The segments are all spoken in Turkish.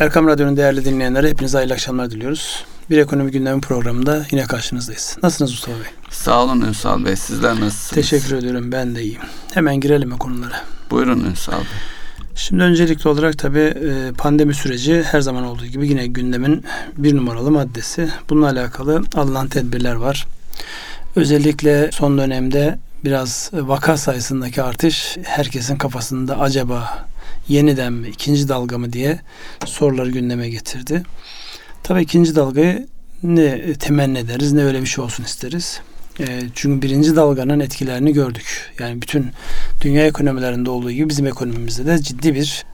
Erkam Radyo'nun değerli dinleyenlere hepinize hayırlı akşamlar diliyoruz. Bir ekonomi gündemi programında yine karşınızdayız. Nasılsınız Mustafa Bey? Sağ olun Ünsal Bey. Sizler nasılsınız? Teşekkür ediyorum. Ben de iyiyim. Hemen girelim konulara. Buyurun Ünsal Bey. Şimdi öncelikli olarak tabii pandemi süreci her zaman olduğu gibi yine gündemin bir numaralı maddesi. Bununla alakalı alınan tedbirler var. Özellikle son dönemde biraz vaka sayısındaki artış herkesin kafasında acaba yeniden mi, ikinci dalga mı diye soruları gündeme getirdi. Tabii ikinci dalgayı ne temenni ederiz ne öyle bir şey olsun isteriz. Çünkü birinci dalganın etkilerini gördük. Yani bütün dünya ekonomilerinde olduğu gibi bizim ekonomimizde de ciddi bir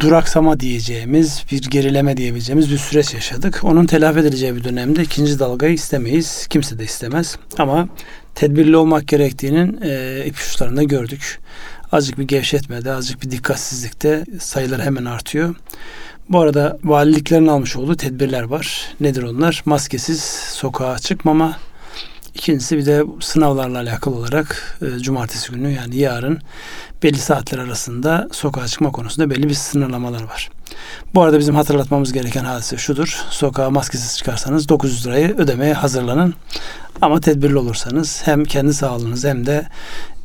duraksama diyeceğimiz, bir gerileme diyebileceğimiz bir süreç yaşadık. Onun telafi edileceği bir dönemde ikinci dalgayı istemeyiz. Kimse de istemez. Ama tedbirli olmak gerektiğinin ipuçlarını gördük. Azıcık bir gevşetmede, azıcık bir dikkatsizlikte sayılar hemen artıyor. Bu arada valiliklerin almış olduğu tedbirler var. Nedir onlar? Maskesiz sokağa çıkmama. İkincisi bir de sınavlarla alakalı olarak cumartesi günü yani yarın belli saatler arasında sokağa çıkma konusunda belli bir sınırlamalar var. Bu arada bizim hatırlatmamız gereken hadise şudur. Sokağa maskesiz çıkarsanız 900 lirayı ödemeye hazırlanın. Ama tedbirli olursanız hem kendi sağlığınız hem de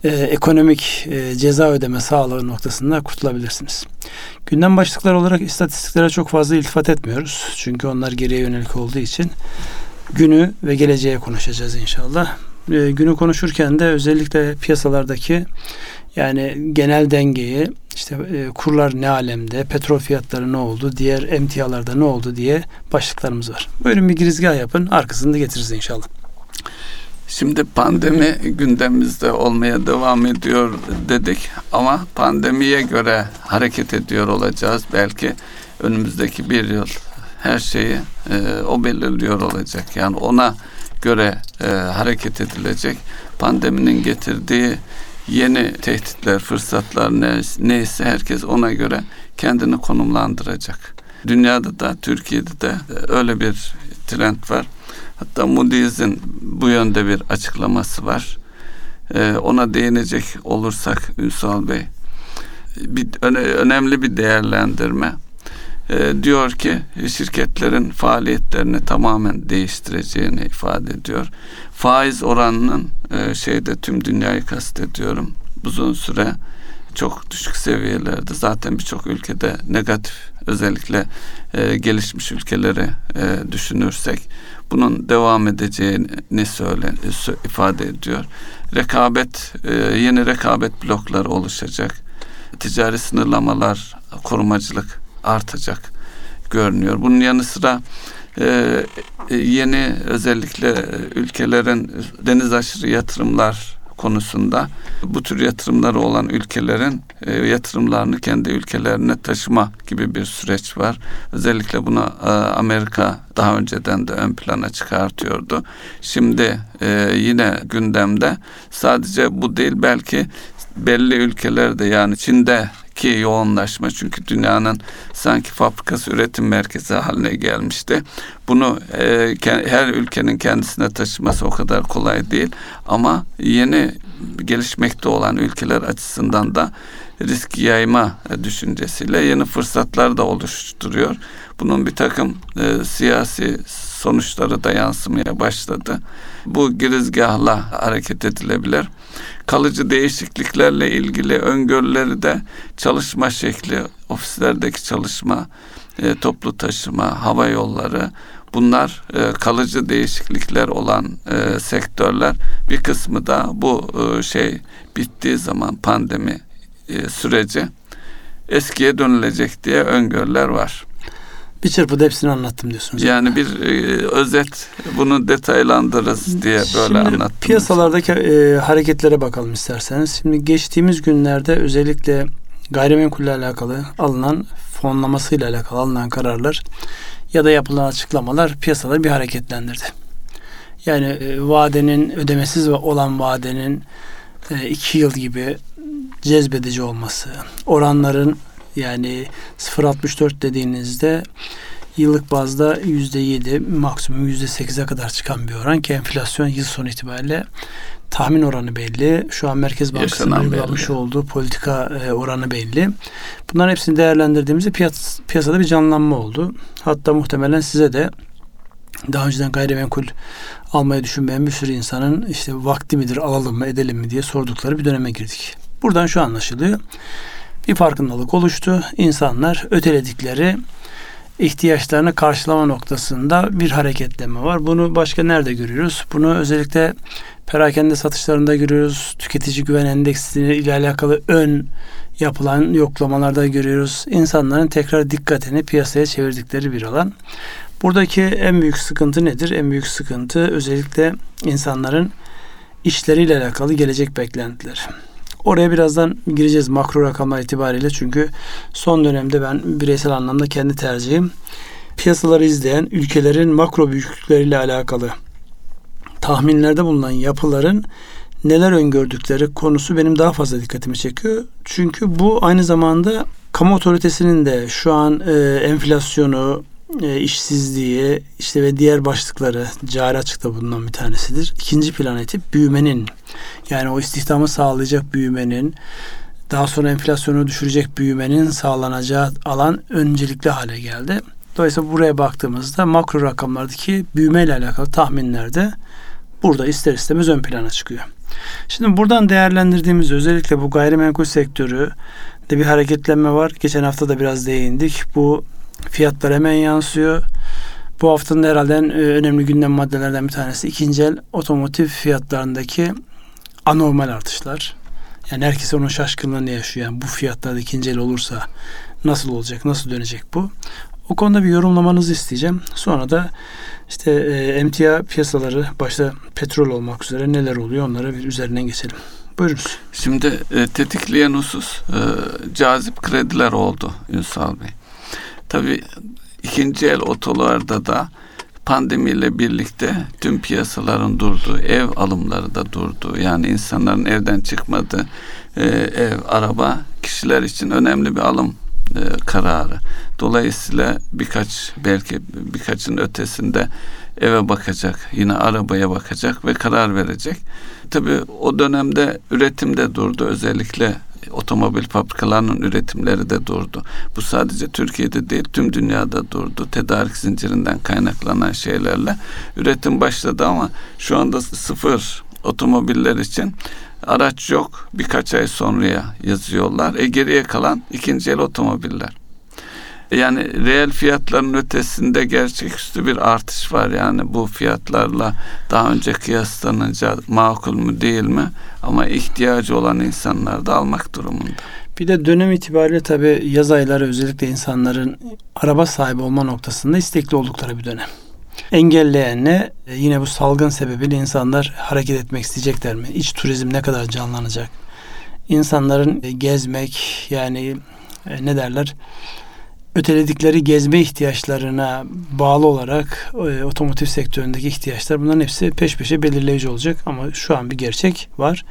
ekonomik ceza ödeme sağlığı noktasında kurtulabilirsiniz. Gündem başlıkları olarak istatistiklere çok fazla iltifat etmiyoruz. Çünkü onlar geriye yönelik olduğu için günü ve geleceğe konuşacağız inşallah. Günü konuşurken de özellikle piyasalardaki yani genel dengeyi, işte kurlar ne alemde, petrol fiyatları ne oldu, diğer emtialarda ne oldu diye başlıklarımız var. Buyurun bir girizgah yapın, arkasını da getiririz inşallah. Şimdi pandemi gündemimizde olmaya devam ediyor dedik ama pandemiye göre hareket ediyor olacağız. Belki önümüzdeki bir yıl her şeyi o belirliyor olacak. Yani ona göre hareket edilecek. Pandeminin getirdiği yeni tehditler, fırsatlar neyse herkes ona göre kendini konumlandıracak. Dünyada da Türkiye'de de öyle bir trend var. Hatta Moody's'in bu yönde bir açıklaması var. Ona değinecek olursak Ünsal Bey, önemli bir değerlendirme. Diyor ki şirketlerin faaliyetlerini tamamen değiştireceğini ifade ediyor. Faiz oranının tüm dünyayı kastediyorum. Uzun süre çok düşük seviyelerde, zaten birçok ülkede negatif, özellikle gelişmiş ülkeleri düşünürsek bunun devam edeceğini ifade ediyor. Yeni rekabet blokları oluşacak. Ticari sınırlamalar, korumacılık artacak görünüyor. Bunun yanı sıra yeni özellikle ülkelerin deniz aşırı yatırımlar konusunda bu tür yatırımları olan ülkelerin yatırımlarını kendi ülkelerine taşıma gibi bir süreç var. Özellikle bunu Amerika daha önceden de ön plana çıkartıyordu. Şimdi yine gündemde sadece bu değil, belki belli ülkelerde yani Çin'deki yoğunlaşma, çünkü dünyanın sanki fabrikası üretim merkezi haline gelmişti. Bunu her ülkenin kendisine taşıması o kadar kolay değil ama yeni gelişmekte olan ülkeler açısından da risk yayma düşüncesiyle yeni fırsatlar da oluşturuyor. Bunun bir takım siyasi sonuçları da yansımaya başladı. Bu girizgahla hareket edilebilir. Kalıcı değişikliklerle ilgili öngörüleri de çalışma şekli, ofislerdeki çalışma, toplu taşıma, hava yolları, bunlar kalıcı değişiklikler olan sektörler. Bir kısmı da bu bittiği zaman pandemi süreci eskiye dönülecek diye öngörüler var. Bir çırpıda hepsini anlattım diyorsunuz. Yani bir özet, bunu detaylandırırız diye böyle anlattım. Piyasalardaki hareketlere bakalım isterseniz. Şimdi geçtiğimiz günlerde özellikle gayrimenkulle alakalı alınan, fonlamasıyla alakalı alınan kararlar ya da yapılan açıklamalar piyasaları bir hareketlendirdi. Yani vadenin ödemesiz olan vadenin 2 yıl gibi cezbedici olması, oranların yani 0.64 dediğinizde yıllık bazda %7 maksimum %8'e kadar çıkan bir oran ki enflasyon yıl sonu itibariyle tahmin oranı belli. Şu an Merkez Bankası'nın uygulamış olduğu politika oranı belli. Bunların hepsini değerlendirdiğimizde piyasada bir canlanma oldu. Hatta muhtemelen size de daha önceden gayrimenkul almayı düşünmeyen bir sürü insanın işte vakti midir, alalım mı, edelim mi diye sordukları bir döneme girdik. Buradan şu anlaşılıyor. Bir farkındalık oluştu. İnsanlar öteledikleri ihtiyaçlarını karşılama noktasında bir hareketlenme var. Bunu başka nerede görüyoruz? Bunu özellikle perakende satışlarında görüyoruz. Tüketici güven endeksi ile alakalı ön yapılan yoklamalarda görüyoruz. İnsanların tekrar dikkatini piyasaya çevirdikleri bir alan. Buradaki en büyük sıkıntı nedir? En büyük sıkıntı özellikle insanların işleriyle alakalı gelecek beklentiler. Oraya birazdan gireceğiz makro rakamlar itibariyle, çünkü son dönemde ben bireysel anlamda kendi tercihim piyasaları izleyen ülkelerin makro büyüklükleriyle alakalı tahminlerde bulunan yapıların neler öngördükleri konusu benim daha fazla dikkatimi çekiyor. Çünkü bu aynı zamanda kamu otoritesinin de şu an enflasyonu, işsizliği işte ve diğer başlıkları, cari açıkta bulunan bir tanesidir. İkinci plan etip büyümenin, yani o istihdamı sağlayacak büyümenin, daha sonra enflasyonu düşürecek büyümenin sağlanacağı alan öncelikli hale geldi. Dolayısıyla buraya baktığımızda makro rakamlardaki büyümeyle alakalı tahminlerde burada ister istemez ön plana çıkıyor. Şimdi buradan değerlendirdiğimiz özellikle bu gayrimenkul sektörü de bir hareketlenme var. Geçen hafta da biraz değindik. Bu fiyatlar hemen yansıyor. Bu haftanın herhalde en önemli gündem maddelerden bir tanesi ikinci el otomotiv fiyatlarındaki anormal artışlar. Yani herkes onun şaşkınlığını yaşıyor. Yani bu fiyatlarda ikinci el olursa nasıl olacak, nasıl dönecek bu? O konuda bir yorumlamanızı isteyeceğim. Sonra da işte emtia piyasaları, başta petrol olmak üzere neler oluyor, onlara bir üzerinden geçelim. Buyurunuz. Şimdi tetikleyen husus cazip krediler oldu Ünsal Bey. Tabii ikinci el otolarda da pandemiyle birlikte tüm piyasaların durduğu, ev alımları da durdu. Yani insanların evden çıkmadığı ev, araba kişiler için önemli bir alım kararı. Dolayısıyla birkaçın ötesinde eve bakacak, yine arabaya bakacak ve karar verecek. Tabii o dönemde üretim de durdu, özellikle otomobil fabrikalarının üretimleri de durdu. Bu sadece Türkiye'de değil, tüm dünyada durdu. Tedarik zincirinden kaynaklanan şeylerle üretim başladı ama şu anda sıfır otomobiller için araç yok. Birkaç ay sonraya yazıyorlar. Geriye kalan ikinci el otomobiller. Yani reel fiyatların ötesinde gerçeküstü bir artış var. Yani bu fiyatlarla daha önce kıyaslanınca makul mü değil mi? Ama ihtiyacı olan insanlar da almak durumunda. Bir de dönem itibariyle tabii yaz ayları özellikle insanların araba sahibi olma noktasında istekli oldukları bir dönem. Engelleyenle yine bu salgın sebebiyle insanlar hareket etmek isteyecekler mi? İç turizm ne kadar canlanacak? İnsanların gezmek, yani ne derler? Öteledikleri gezme ihtiyaçlarına bağlı olarak otomotiv sektöründeki ihtiyaçlar, bunların hepsi peş peşe belirleyici olacak. Ama şu an bir gerçek var.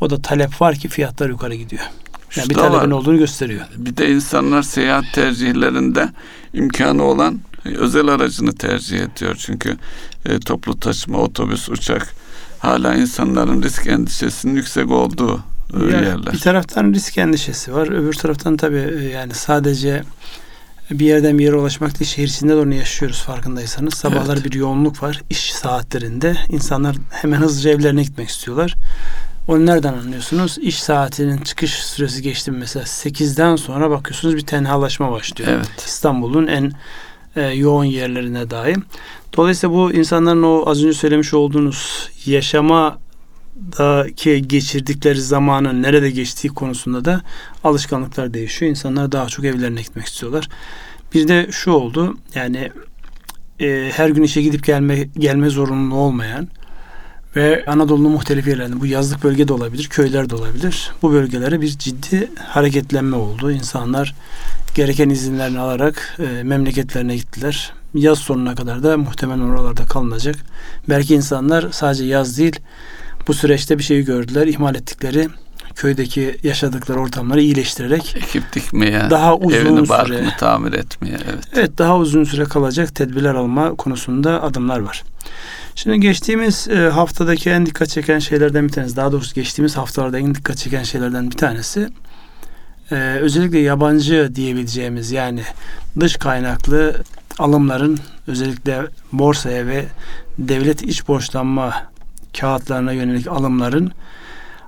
O da talep var ki fiyatlar yukarı gidiyor. Yani şu bir talebin olduğunu gösteriyor. Bir de insanlar seyahat tercihlerinde imkanı olan özel aracını tercih ediyor. Çünkü toplu taşıma, otobüs, uçak hala insanların risk endişesinin yüksek olduğu yerler. Bir taraftan risk endişesi var. Öbür taraftan tabii yani sadece bir yerden bir yere ulaşmak değil, şehir içinde de onu yaşıyoruz farkındaysanız. Sabahlar evet, bir yoğunluk var iş saatlerinde. İnsanlar hemen hızlıca evlerine gitmek istiyorlar. Onu nereden anlıyorsunuz? İş saatinin çıkış süresi geçti mesela 8'den sonra bakıyorsunuz bir tenhalaşma başlıyor. Evet. İstanbul'un en yoğun yerlerine dahi. Dolayısıyla bu insanların o az önce söylemiş olduğunuz yaşamadaki geçirdikleri zamanın nerede geçtiği konusunda da alışkanlıklar değişiyor. İnsanlar daha çok evlerine gitmek istiyorlar. Bir de şu oldu, yani her gün işe gidip gelme zorunluluğu olmayan ve Anadolu'nun muhtelif yerlerinde, bu yazlık bölge de olabilir, köyler de olabilir. Bu bölgelere bir ciddi hareketlenme oldu. İnsanlar gereken izinlerini alarak memleketlerine gittiler. Yaz sonuna kadar da muhtemelen oralarda kalınacak. Belki insanlar sadece yaz değil, bu süreçte bir şeyi gördüler, ihmal ettikleri köydeki yaşadıkları ortamları iyileştirerek ekip dikmeye, daha uzun süre tamir etmeye, evet, daha uzun süre kalacak tedbirler alma konusunda adımlar var. Şimdi geçtiğimiz haftadaki en dikkat çeken şeylerden bir tanesi, daha doğrusu geçtiğimiz haftalarda en dikkat çeken şeylerden bir tanesi, özellikle yabancı diyebileceğimiz, yani dış kaynaklı alımların özellikle borsaya ve devlet iç borçlanma kağıtlarına yönelik alımların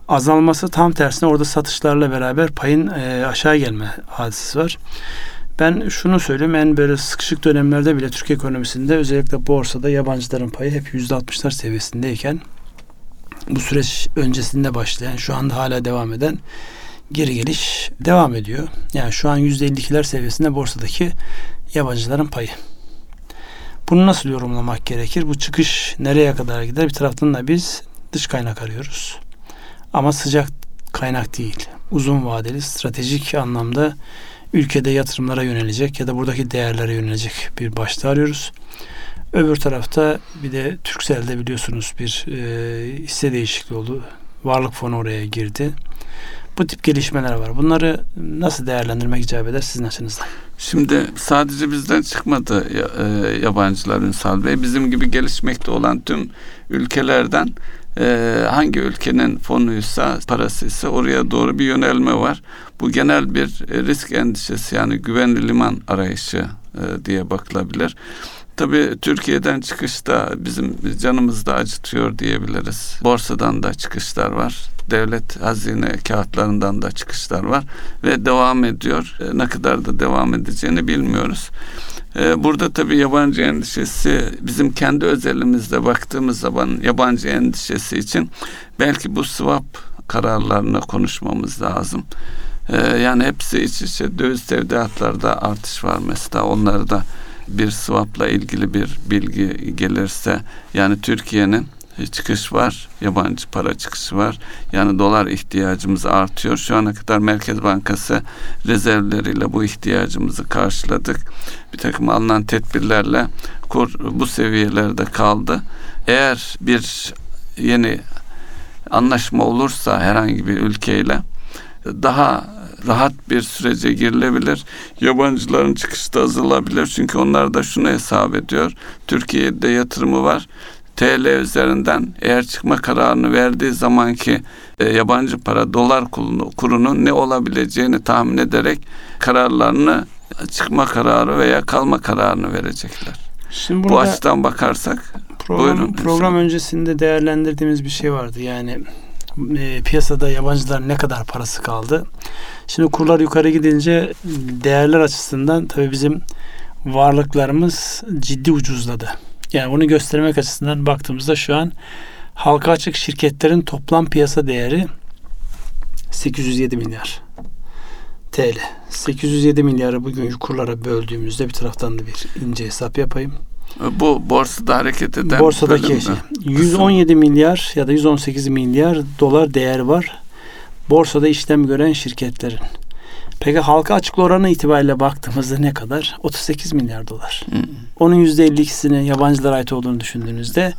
azalması, tam tersine orada satışlarla beraber payın aşağı gelme hadisesi var. Ben şunu söyleyeyim, en böyle sıkışık dönemlerde bile Türk ekonomisinde özellikle borsada yabancıların payı hep %60'lar seviyesindeyken, bu süreç öncesinde başlayan, şu anda hala devam eden geri geliş devam ediyor. Yani şu an %52'ler seviyesinde borsadaki yabancıların payı. Bunu nasıl yorumlamak gerekir? Bu çıkış nereye kadar gider? Bir taraftan da biz dış kaynak arıyoruz. Ama sıcak kaynak değil. Uzun vadeli, stratejik anlamda ülkede yatırımlara yönelecek ya da buradaki değerlere yönelecek bir başlığı arıyoruz. Öbür tarafta bir de Turkcell'de biliyorsunuz bir hisse değişikliği oldu. Varlık fonu oraya girdi. Bu tip gelişmeler var. Bunları nasıl değerlendirmek icap eder sizin açınızdan? Şimdi sadece bizden çıkmadı yabancılar Ünsal Bey. Bizim gibi gelişmekte olan tüm ülkelerden hangi ülkenin fonuysa, parasıysa oraya doğru bir yönelme var. Bu genel bir risk endişesi, yani güvenli liman arayışı diye bakılabilir. Tabii Türkiye'den çıkışta bizim canımız da acıtıyor diyebiliriz. Borsadan da çıkışlar var. Devlet hazine kağıtlarından da çıkışlar var ve devam ediyor. Ne kadar da devam edeceğini bilmiyoruz. Burada tabii yabancı endişesi, bizim kendi özelimizde baktığımız zaman yabancı endişesi için belki bu swap kararlarını konuşmamız lazım. Yani hepsi iç içe, döviz tevdiatlarda artış var mesela, onları da bir swap'la ilgili bir bilgi gelirse, yani Türkiye'nin çıkış var, yabancı para çıkışı var. Yani dolar ihtiyacımız artıyor. Şu ana kadar Merkez Bankası rezervleriyle bu ihtiyacımızı karşıladık. Bir takım alınan tedbirlerle kur bu seviyelerde kaldı. Eğer bir yeni anlaşma olursa herhangi bir ülkeyle daha rahat bir sürece girilebilir. Yabancıların çıkışı da azalabilir. Çünkü onlar da şunu hesap ediyor. Türkiye'de yatırımı var. TL üzerinden eğer çıkma kararını verdiği zamanki yabancı para dolar kurunun ne olabileceğini tahmin ederek kararlarını, çıkma kararı veya kalma kararını verecekler. Şimdi bu açıdan bakarsak program öncesinde değerlendirdiğimiz bir şey vardı. Yani piyasada yabancıların ne kadar parası kaldı? Şimdi kurlar yukarı gidince değerler açısından tabii bizim varlıklarımız ciddi ucuzladı. Yani bunu göstermek açısından baktığımızda şu an halka açık şirketlerin toplam piyasa değeri 807 milyar TL. 807 milyarı bugün kurlara böldüğümüzde, bir taraftan da bir ince hesap yapayım. Bu borsada hareket eden borsadaki bölümde. 117 milyar ya da 118 milyar dolar değer var borsada işlem gören şirketlerin. Peki halka açık oranı itibariyle baktığımızda ne kadar? 38 milyar dolar. Hmm. Onun %52'sini yabancılara ait olduğunu düşündüğünüzde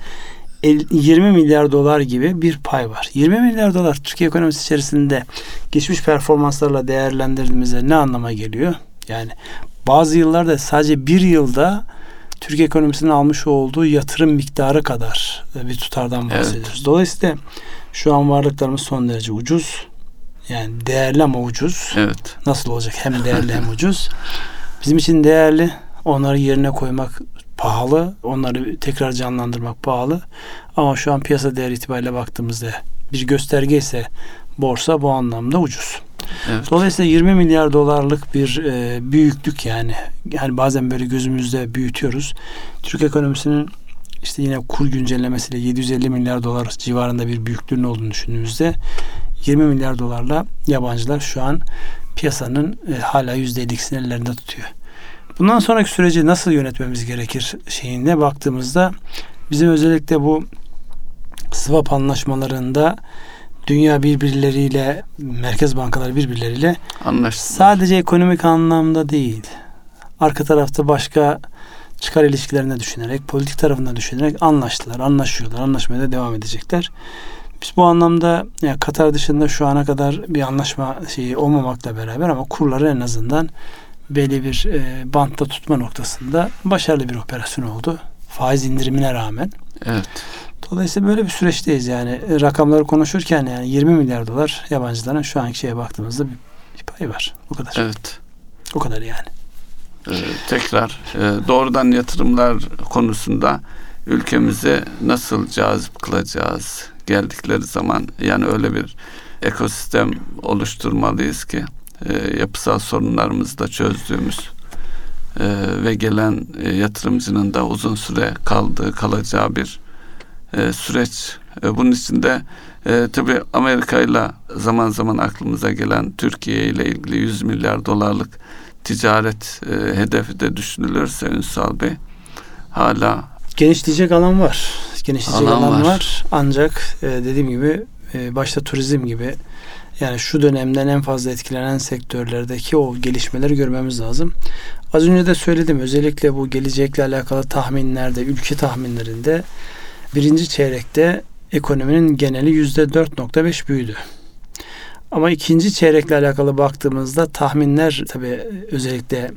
20 milyar dolar gibi bir pay var. 20 milyar dolar Türkiye ekonomisi içerisinde geçmiş performanslarla değerlendirdiğimizde ne anlama geliyor? Yani bazı yıllarda sadece bir yılda Türkiye ekonomisinin almış olduğu yatırım miktarı kadar bir tutardan bahsediyoruz. Evet. Dolayısıyla şu an varlıklarımız son derece ucuz. Yani değerli ama ucuz. Evet. Nasıl olacak? Hem değerli hem ucuz. Bizim için değerli. Onları yerine koymak pahalı. Onları tekrar canlandırmak pahalı. Ama şu an piyasa değeri itibariyle baktığımızda bir gösterge ise borsa, bu anlamda ucuz. Evet. Dolayısıyla 20 milyar dolarlık bir büyüklük yani. Yani bazen böyle gözümüzde büyütüyoruz. Türk ekonomisinin işte yine kur güncellemesiyle 750 milyar dolar civarında bir büyüklüğün olduğunu düşündüğümüzde 20 milyar dolarla yabancılar şu an piyasanın hala %52'sini ellerinde tutuyor. Bundan sonraki süreci nasıl yönetmemiz gerekir şeyine baktığımızda bizim özellikle bu swap anlaşmalarında dünya birbirleriyle, merkez bankaları birbirleriyle anlaşsın. Sadece ekonomik anlamda değil, arka tarafta başka çıkar ilişkilerine düşünerek, politik tarafından düşünerek anlaştılar, anlaşıyorlar, anlaşmaya da devam edecekler. Biz bu anlamda yani Katar dışında şu ana kadar bir anlaşma şeyi olmamakla beraber ama kurları en azından belli bir bantta tutma noktasında başarılı bir operasyon oldu. Faiz indirimine rağmen. Evet. Dolayısıyla böyle bir süreçteyiz yani. Rakamları konuşurken yani 20 milyar dolar yabancıların şu anki şeye baktığımızda bir payı var. O kadar. Evet. O kadar yani. Tekrar doğrudan yatırımlar konusunda ülkemize nasıl cazip kılacağız geldikleri zaman, yani öyle bir ekosistem oluşturmalıyız ki yapısal sorunlarımızı da çözdüğümüz ve gelen yatırımcının da uzun süre kalacağı bir süreç. Bunun için de tabii Amerika ile zaman zaman aklımıza gelen Türkiye ile ilgili 100 milyar dolarlık ticaret hedefi de düşünülürse Ünsal Bey, hala genişleyecek alan var. Genişleyecek alan var. Ancak dediğim gibi başta turizm gibi yani şu dönemden en fazla etkilenen sektörlerdeki o gelişmeleri görmemiz lazım. Az önce de söyledim, özellikle bu gelecekle alakalı tahminlerde, ülke tahminlerinde birinci çeyrekte ekonominin geneli %4.5 büyüdü. Ama ikinci çeyrekle alakalı baktığımızda tahminler tabii özellikle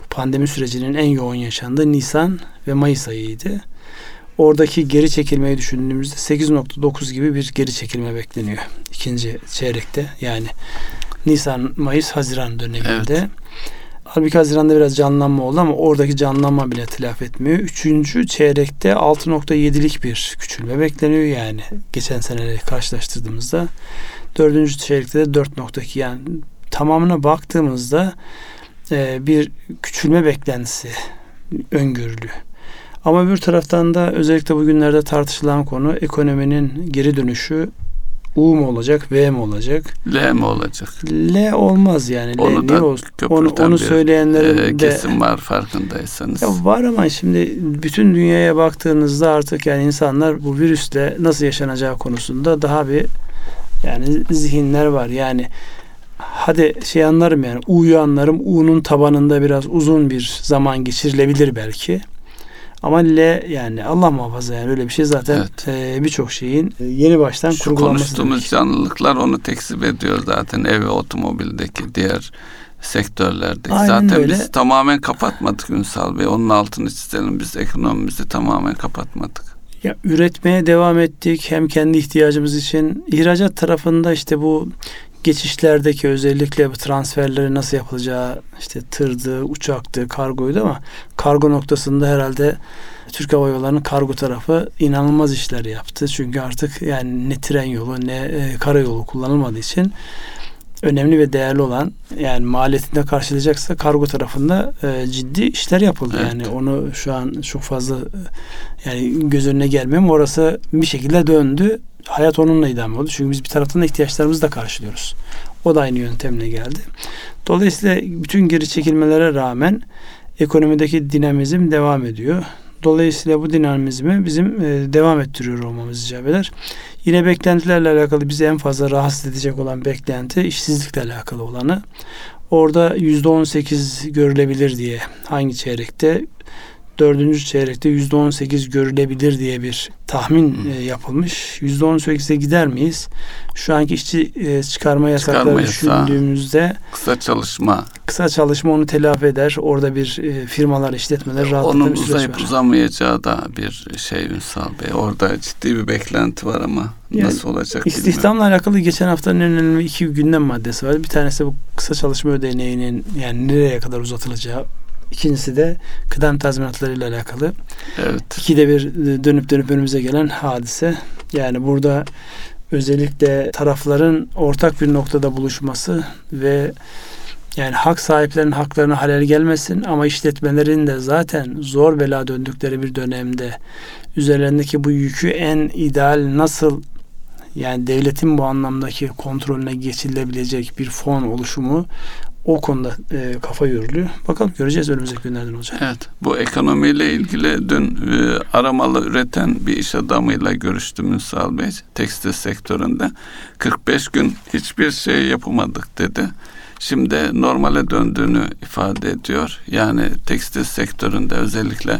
bu pandemi sürecinin en yoğun yaşandığı Nisan ve Mayıs ayıydı. Oradaki geri çekilmeyi düşündüğümüzde 8.9 gibi bir geri çekilme bekleniyor ikinci çeyrekte. Yani Nisan, Mayıs, Haziran döneminde. Evet. Halbuki Haziran'da biraz canlanma oldu ama oradaki canlanma bile telafi etmiyor. Üçüncü çeyrekte 6.7'lik bir küçülme bekleniyor yani geçen seneleri karşılaştırdığımızda. Dördüncü çeyrekte de 4.2, yani tamamına baktığımızda bir küçülme beklentisi öngörülüyor. Ama bir taraftan da özellikle bugünlerde tartışılan konu ekonominin geri dönüşü U mu olacak, V mi olacak? L mi olacak? L olmaz yani. Onu L da onu söyleyenlerin kesim var, farkındaysanız. Ya var ama şimdi bütün dünyaya baktığınızda artık yani insanlar bu virüsle nasıl yaşanacağı konusunda daha bir yani zihinler var. Yani hadi şey anlarım yani U'yu anlarım. U'nun tabanında biraz uzun bir zaman geçirilebilir belki. Ama L yani Allah muhafaza yani öyle bir şey zaten evet. Birçok şeyin yeni baştan kurgulanması. Konuştuğumuz canlılıklar onu tekzip ediyor zaten ev ve otomobildeki diğer sektörlerde. Aynen zaten öyle. Biz tamamen kapatmadık Ünsal Bey. Onun altını çizelim. Biz ekonomimizi tamamen kapatmadık. Ya üretmeye devam ettik. Hem kendi ihtiyacımız için. İhracat tarafında işte bu geçişlerdeki özellikle bu transferleri nasıl yapılacağı, işte tırdı, uçaktı, kargoydu ama kargo noktasında herhalde Türk Hava Yolları'nın kargo tarafı inanılmaz işler yaptı. Çünkü artık yani ne tren yolu ne karayolu kullanılmadığı için önemli ve değerli olan yani maliyetinde karşılayacaksa kargo tarafında ciddi işler yapıldı. Evet. Yani onu şu an çok fazla yani göz önüne gelmiyor ama orası bir şekilde döndü. Hayat onunla idame oldu. Çünkü biz bir taraftan da ihtiyaçlarımızı da karşılıyoruz. O da aynı yöntemle geldi. Dolayısıyla bütün geri çekilmelere rağmen ekonomideki dinamizm devam ediyor. Dolayısıyla bu dinamizmi bizim devam ettiriyor olmamız icap eder. Yine beklentilerle alakalı bizi en fazla rahatsız edecek olan beklenti işsizlikle alakalı olanı. Orada %18 görülebilir diye hangi çeyrekte? Dördüncü çeyrekte %18 görülebilir diye bir tahmin yapılmış. %18'e gider miyiz? Şu anki işçi çıkarma yasakları düşündüğümüzde kısa çalışma onu telafi eder. Orada bir firmalar, işletmeler rahatlatır. Onun uzayıp uzamayacağı da bir şey Ünsal Bey. Orada ciddi bir beklenti var ama yani nasıl olacak istihdamla bilmiyorum. Alakalı geçen haftanın en önemli iki gündem maddesi var. Bir tanesi bu kısa çalışma ödeneğinin yani nereye kadar uzatılacağı. İkincisi de kıdem tazminatlarıyla alakalı. Evet. İkide bir dönüp önümüze gelen hadise. Yani burada özellikle tarafların ortak bir noktada buluşması ve yani hak sahiplerinin haklarına halel gelmesin ama işletmelerin de zaten zor bela döndükleri bir dönemde üzerlerindeki bu yükü en ideal nasıl yani devletin bu anlamdaki kontrolüne geçilebilecek bir fon oluşumu o konuda kafa yoruluyor. Bakalım göreceğiz önümüzdeki günlerden olacak. Evet. Bu ekonomiyle ilgili dün aramalı üreten bir iş adamıyla görüştüm Ünsal Bey. Tekstil sektöründe. 45 gün hiçbir şey yapamadık dedi. Şimdi normale döndüğünü ifade ediyor. Yani tekstil sektöründe özellikle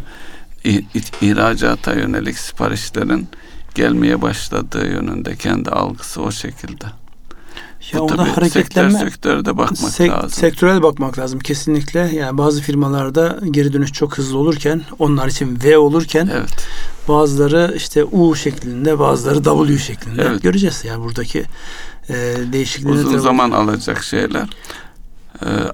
ihracata yönelik siparişlerin gelmeye başladığı yönünde kendi algısı o şekilde. Ya ona hareketlenme sektörde bakmak lazım. Sektörel bakmak lazım kesinlikle. Yani bazı firmalarda geri dönüş çok hızlı olurken, onlar için V olurken, evet, bazıları işte U şeklinde, bazıları W şeklinde. Evet. Göreceğiz yani buradaki değişiklikleri. Uzun zaman alacak şeyler.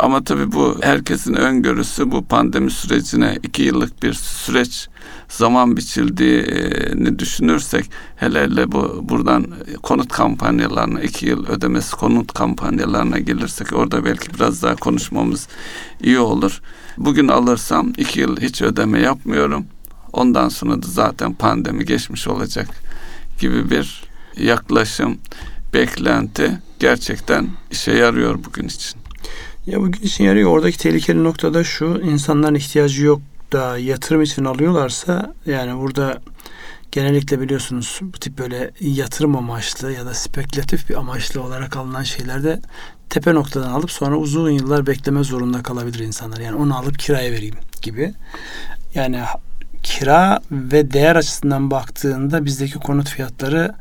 Ama tabii bu herkesin öngörüsü, bu pandemi sürecine 2 yıllık bir süreç zaman biçildiğini düşünürsek, hele buradan konut kampanyalarına 2 yıl ödemesi konut kampanyalarına gelirsek orada belki biraz daha konuşmamız iyi olur. Bugün alırsam 2 yıl hiç ödeme yapmıyorum, ondan sonra da zaten pandemi geçmiş olacak gibi bir yaklaşım, beklenti gerçekten işe yarıyor bugün için. Ya bugün için yarıyor. Oradaki tehlikeli noktada şu, insanların ihtiyacı yok da yatırım için alıyorlarsa, yani burada genellikle biliyorsunuz bu tip böyle yatırım amaçlı ya da spekülatif bir amaçlı olarak alınan şeylerde tepe noktadan alıp sonra uzun yıllar bekleme zorunda kalabilir insanlar. Yani onu alıp kiraya vereyim gibi. Yani kira ve değer açısından baktığında bizdeki konut fiyatları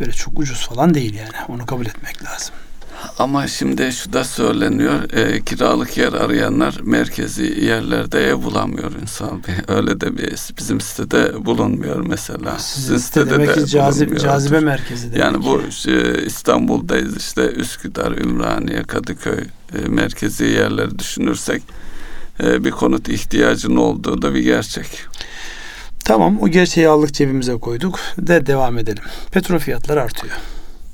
böyle çok ucuz falan değil yani. Onu kabul etmek lazım. Ama şimdi şu da söyleniyor, kiralık yer arayanlar merkezi yerlerde ev bulamıyor insan. Öyle de bizim sitede bulunmuyor mesela. Sizin sitede demek de ki cazibe merkezi demek. Yani bu İstanbul'dayız, işte Üsküdar, Ümraniye, Kadıköy merkezi yerleri düşünürsek bir konut ihtiyacının olduğu da bir gerçek. Tamam, o gerçeği aldık, cebimize koyduk de devam edelim. Petrol fiyatları artıyor.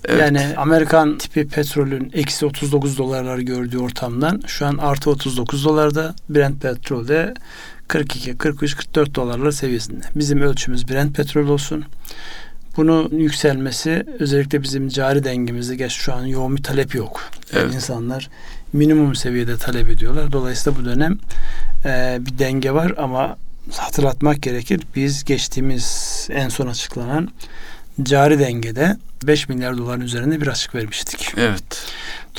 Evet. Yani Amerikan tipi petrolün eksi 39 dolarlar gördüğü ortamdan şu an artı 39 dolarda, Brent petrol de 42, 43, 44 dolarlar seviyesinde. Bizim ölçümüz Brent petrol olsun. Bunun yükselmesi özellikle bizim cari dengemizde, geç şu an yoğun bir talep yok. Evet. Yani insanlar minimum seviyede talep ediyorlar. Dolayısıyla bu dönem bir denge var ama hatırlatmak gerekir. Biz geçtiğimiz en son açıklanan cari dengede 5 milyar doların üzerinde bir açık vermiştik. Evet.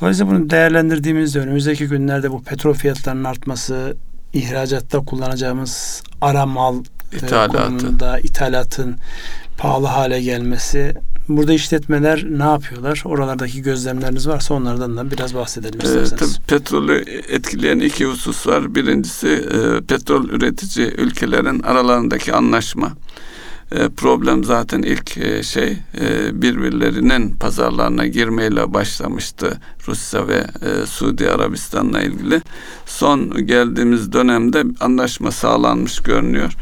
Dolayısıyla bunu değerlendirdiğimizde önümüzdeki günlerde bu petrol fiyatlarının artması, ihracatta kullanacağımız ara mal konumunda ithalatın pahalı hale gelmesi, burada işletmeler ne yapıyorlar? Oralardaki gözlemleriniz varsa onlardan da biraz bahsedelim isterseniz. Tabii petrolü etkileyen 2 husus var. Birincisi petrol üretici ülkelerin aralarındaki anlaşma. Problem zaten ilk şey birbirlerinin pazarlarına girmeyle başlamıştı Rusya ve Suudi Arabistan'la ilgili. Son geldiğimiz dönemde anlaşma sağlanmış görünüyor.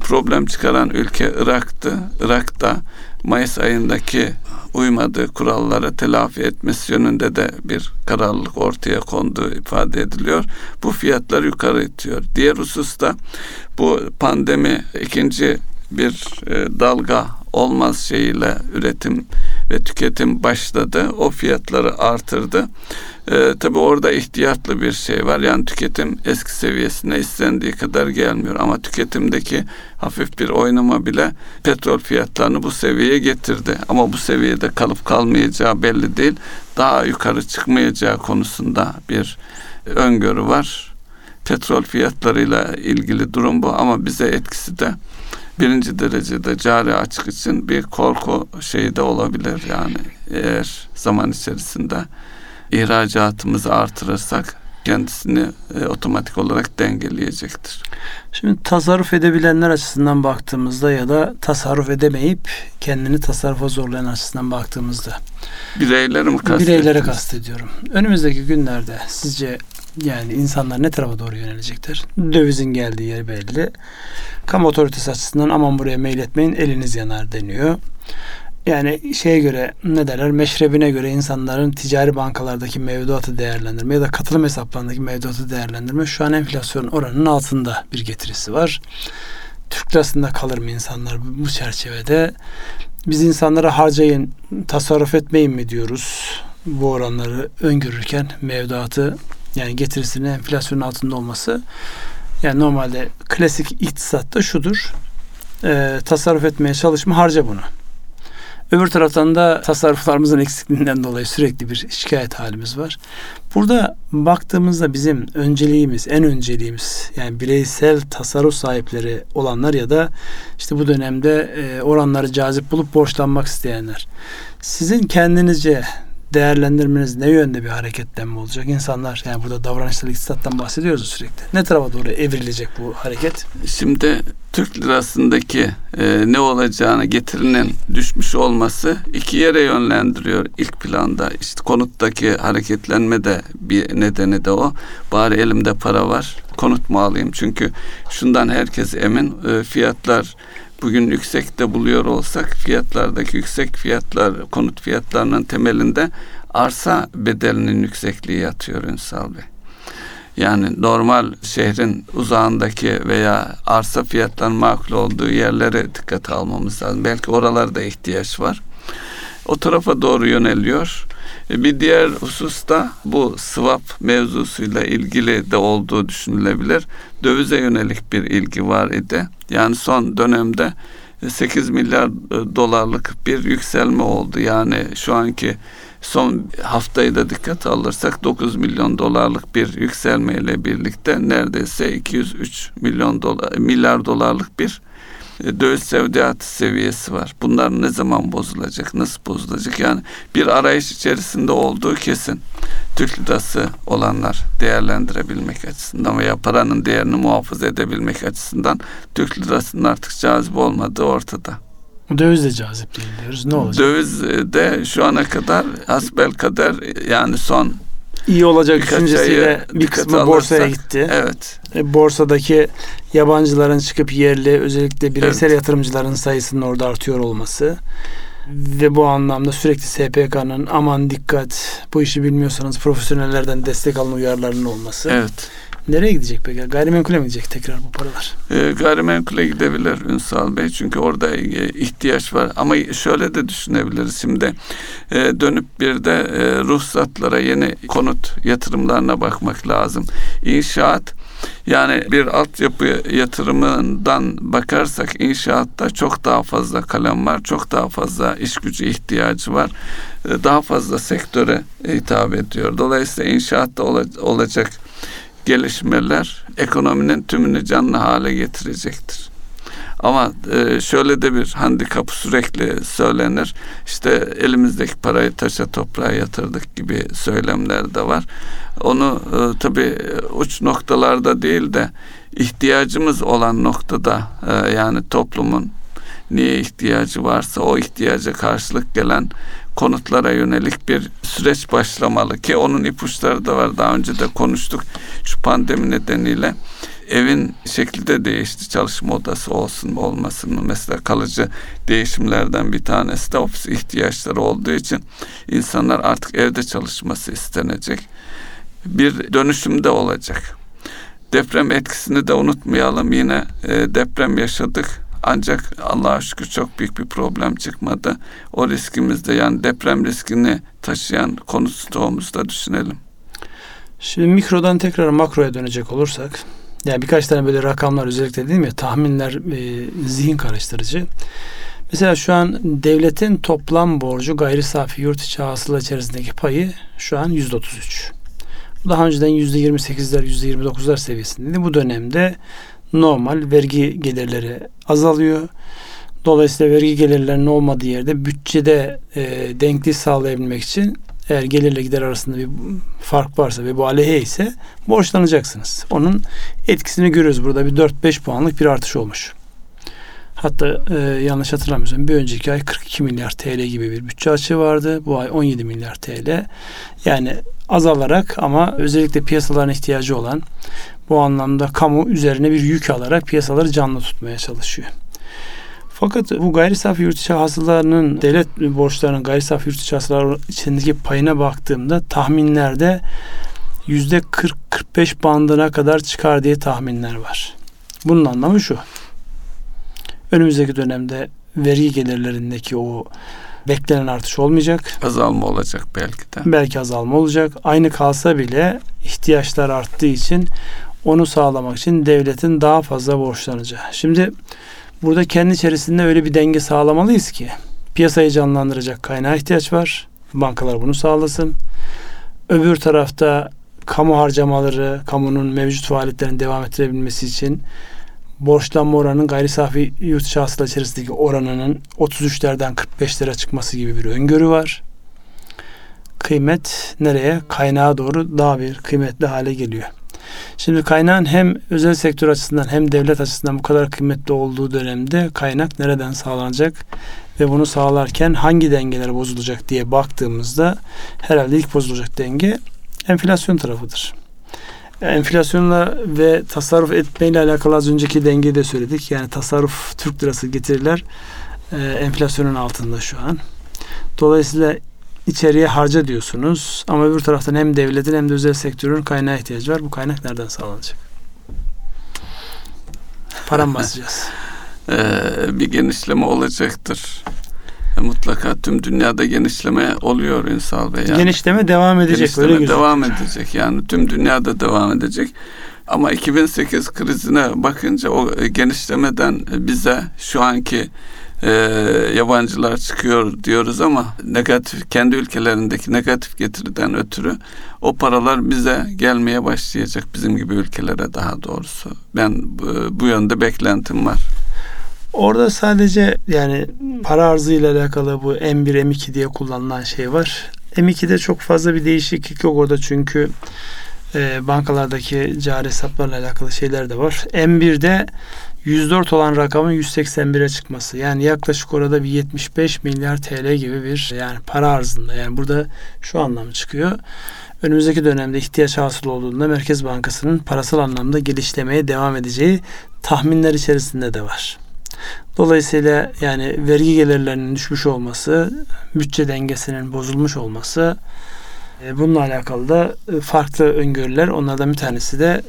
Problem çıkaran ülke Irak'tı. Irak'ta Mayıs ayındaki uymadığı kuralları telafi etmesi yönünde de bir kararlılık ortaya konduğu ifade ediliyor. Bu fiyatları yukarı itiyor. Diğer hususta bu pandemi ikinci bir dalga olmaz şeyiyle üretim ve tüketim başladı. O fiyatları artırdı. Tabii orada ihtiyatlı bir şey var. Yani tüketim eski seviyesine istendiği kadar gelmiyor. Ama tüketimdeki hafif bir oynama bile petrol fiyatlarını bu seviyeye getirdi. Ama bu seviyede kalıp kalmayacağı belli değil. Daha yukarı çıkmayacağı konusunda bir öngörü var. Petrol fiyatlarıyla ilgili durum bu. Ama bize etkisi de birinci derecede cari açık için bir korku şeyi de olabilir. Yani eğer zaman içerisinde ihracatımızı artırırsak kendisini otomatik olarak dengeleyecektir. Şimdi tasarruf edebilenler açısından baktığımızda ya da tasarruf edemeyip kendini tasarrufa zorlayan açısından baktığımızda bireyleri mi kastediyoruz? Bireylere kastediyorum. Önümüzdeki günlerde sizce yani insanlar ne tarafa doğru yönelecektir? Dövizin geldiği yer belli. Kamu otoritesi açısından aman buraya mail etmeyin, eliniz yanar deniyor. Yani şeye göre ne derler, meşrebine göre insanların ticari bankalardaki mevduatı değerlendirme ya da katılım hesaplarındaki mevduatı değerlendirme şu an enflasyon oranının altında bir getirisi var. Türk lirasında kalır mı insanlar bu çerçevede? Biz insanlara harcayın, tasarruf etmeyin mi diyoruz bu oranları öngörürken? Mevduatı, yani getirisinin enflasyonun altında olması, yani normalde klasik iktisatta şudur, tasarruf etmeye çalışma, harca bunu. Öbür taraftan da tasarruflarımızın eksikliğinden dolayı sürekli bir şikayet halimiz var. Burada baktığımızda bizim önceliğimiz, en önceliğimiz yani bireysel tasarruf sahipleri olanlar ya da işte bu dönemde oranları cazip bulup borçlanmak isteyenler. Sizin kendinizce değerlendirmeniz ne yönde bir hareketlenme olacak? İnsanlar, yani burada davranışsal iktisattan bahsediyoruz sürekli. Ne tarafa doğru evrilecek bu hareket? Şimdi Türk lirasındaki ne olacağını, getirinin düşmüş olması iki yere yönlendiriyor ilk planda. İşte konuttaki hareketlenme de bir nedeni de o. Bari elimde para var, konut mu alayım? Çünkü şundan herkes emin, fiyatlar bugün yüksekte buluyor olsak fiyatlardaki yüksek fiyatlar konut fiyatlarının temelinde arsa bedelinin yüksekliği yatıyor Ünsal Bey. Yani normal şehrin uzağındaki veya arsa fiyatlarının makul olduğu yerlere dikkate almamız lazım. Belki oralarda ihtiyaç var. O tarafa doğru yöneliyor. Bir diğer husus da bu swap mevzusuyla ilgili de olduğu düşünülebilir. Dövize yönelik bir ilgi var idi. Yani son dönemde 8 milyar dolarlık bir yükselme oldu. Yani şu anki son haftayı da dikkate alırsak 9 milyon dolarlık bir yükselmeyle birlikte neredeyse 203 milyar dolarlık bir döviz sevdiyatı seviyesi var. Bunlar ne zaman bozulacak, nasıl bozulacak? Yani bir arayış içerisinde olduğu kesin. Türk lirası olanlar değerlendirebilmek açısından veya paranın değerini muhafaza edebilmek açısından Türk lirasının artık cazip olmadığı ortada. Döviz de cazip değil diyoruz. Ne olacak? Döviz de şu ana kadar hasbelkader, yani son İyi olacak düşüncesiyle bir kısmı borsaya gitti. Evet. Borsadaki yabancıların çıkıp yerli, özellikle bireysel yatırımcıların sayısının orada artıyor olması ve bu anlamda sürekli SPK'nın aman dikkat, bu işi bilmiyorsanız profesyonellerden destek alın uyarılarının olması. Evet. Nereye gidecek peki? Gayrimenkule mi gidecek tekrar bu paralar? Gayrimenkule gidebilir Ünsal Bey. Çünkü orada ihtiyaç var. Ama şöyle de düşünebiliriz. Şimdi dönüp bir de ruhsatlara, yeni konut yatırımlarına bakmak lazım. İnşaat, yani bir altyapı yatırımından bakarsak inşaatta çok daha fazla kalem var, çok daha fazla iş gücü ihtiyacı var, daha fazla sektöre hitap ediyor. Dolayısıyla inşaatta olacak gelişmeler ekonominin tümünü canlı hale getirecektir. Ama şöyle de bir handikap sürekli söylenir. İşte elimizdeki parayı taşa toprağa yatırdık gibi söylemler de var. Onu tabii uç noktalarda değil de ihtiyacımız olan noktada, yani toplumun neye ihtiyacı varsa o ihtiyaca karşılık gelen konutlara yönelik bir süreç başlamalı ki onun ipuçları da var. Daha önce de konuştuk. Şu pandemi nedeniyle evin şekli de değişti. Çalışma odası olsun olmasın mı? Mesela kalıcı değişimlerden bir tanesi de ofis ihtiyaçları olduğu için insanlar artık evde çalışması istenecek. Bir dönüşüm de olacak. Deprem etkisini de unutmayalım. Yine deprem yaşadık. Ancak Allah'a şükür çok büyük bir problem çıkmadı. O riskimizde, yani deprem riskini taşıyan konut stoğumuzu da düşünelim. Şimdi mikrodan tekrar makroya dönecek olursak, yani birkaç tane böyle rakamlar, özellikle dedim ya tahminler zihin karıştırıcı. Mesela şu an devletin toplam borcu gayri safi yurt içi hasıla içerisindeki payı şu an %33. Daha önceden %28'ler, %29'lar seviyesindeydi. Bu dönemde normal vergi gelirleri azalıyor. Dolayısıyla vergi gelirlerinin olmadığı yerde bütçede denkliği sağlayabilmek için eğer gelirle gider arasında bir fark varsa ve bu aleyhe ise borçlanacaksınız. Onun etkisini görüyoruz. Burada bir 4-5 puanlık bir artış olmuş. Hatta yanlış hatırlamıyorsam bir önceki ay 42 milyar TL gibi bir bütçe açığı vardı. Bu ay 17 milyar TL. Yani azalarak ama özellikle piyasaların ihtiyacı olan, bu anlamda kamu üzerine bir yük alarak piyasaları canlı tutmaya çalışıyor. Fakat bu gayri safi yurt içi hasılanın, devlet borçlarının gayri safi yurt içi hasılanın içindeki payına baktığımda tahminlerde %40-45 bandına kadar çıkar diye tahminler var. Bunun anlamı şu: önümüzdeki dönemde vergi gelirlerindeki o beklenen artış olmayacak. Azalma olacak belki de. Belki azalma olacak. Aynı kalsa bile ihtiyaçlar arttığı için onu sağlamak için devletin daha fazla borçlanacağı. Şimdi burada kendi içerisinde öyle bir denge sağlamalıyız ki piyasayı canlandıracak kaynağa ihtiyaç var. Bankalar bunu sağlasın. Öbür tarafta kamu harcamaları, kamunun mevcut faaliyetlerini devam ettirebilmesi için borçlanma oranının gayri safi yurt içi hasıla içerisindeki oranının 33'lerden 45'lere çıkması gibi bir öngörü var. Kıymet nereye? Kaynağa doğru daha bir kıymetli hale geliyor. Şimdi kaynağın hem özel sektör açısından hem devlet açısından bu kadar kıymetli olduğu dönemde kaynak nereden sağlanacak ve bunu sağlarken hangi dengeler bozulacak diye baktığımızda herhalde ilk bozulacak denge enflasyon tarafıdır. Enflasyonla ve tasarruf etmeyle alakalı az önceki dengeyi de söyledik. Yani tasarruf Türk lirası getiriler enflasyonun altında şu an. Dolayısıyla içeriye harca diyorsunuz ama öbür taraftan hem devletin hem de özel sektörün kaynağa ihtiyacı var. Bu kaynak nereden sağlanacak? Para mı basacağız? Bir genişleme olacaktır. Mutlaka tüm dünyada genişleme oluyor Ünsal Bey. Yani. Genişleme devam edecek. Genişleme devam edecek. Yani tüm dünyada devam edecek. Ama 2008 krizine bakınca o genişlemeden bize şu anki yabancılar çıkıyor diyoruz ama negatif, kendi ülkelerindeki negatif getiriden ötürü o paralar bize gelmeye başlayacak, bizim gibi ülkelere daha doğrusu. Ben bu yönde beklentim var. Orada sadece yani para arzıyla alakalı bu M1, M2 diye kullanılan şey var. M2'de çok fazla bir değişiklik yok orada çünkü bankalardaki cari hesaplarla alakalı şeyler de var. M1'de 104 olan rakamın 181'e çıkması. Yani yaklaşık orada bir 75 milyar TL gibi bir yani para arzında. Yani burada şu anlamı çıkıyor. Önümüzdeki dönemde ihtiyaç hasıl olduğunda Merkez Bankası'nın parasal anlamda geliştirmeye devam edeceği tahminler içerisinde de var. Dolayısıyla yani vergi gelirlerinin düşmüş olması, bütçe dengesinin bozulmuş olması, bununla alakalı da farklı öngörüler. Onlardan bir tanesi de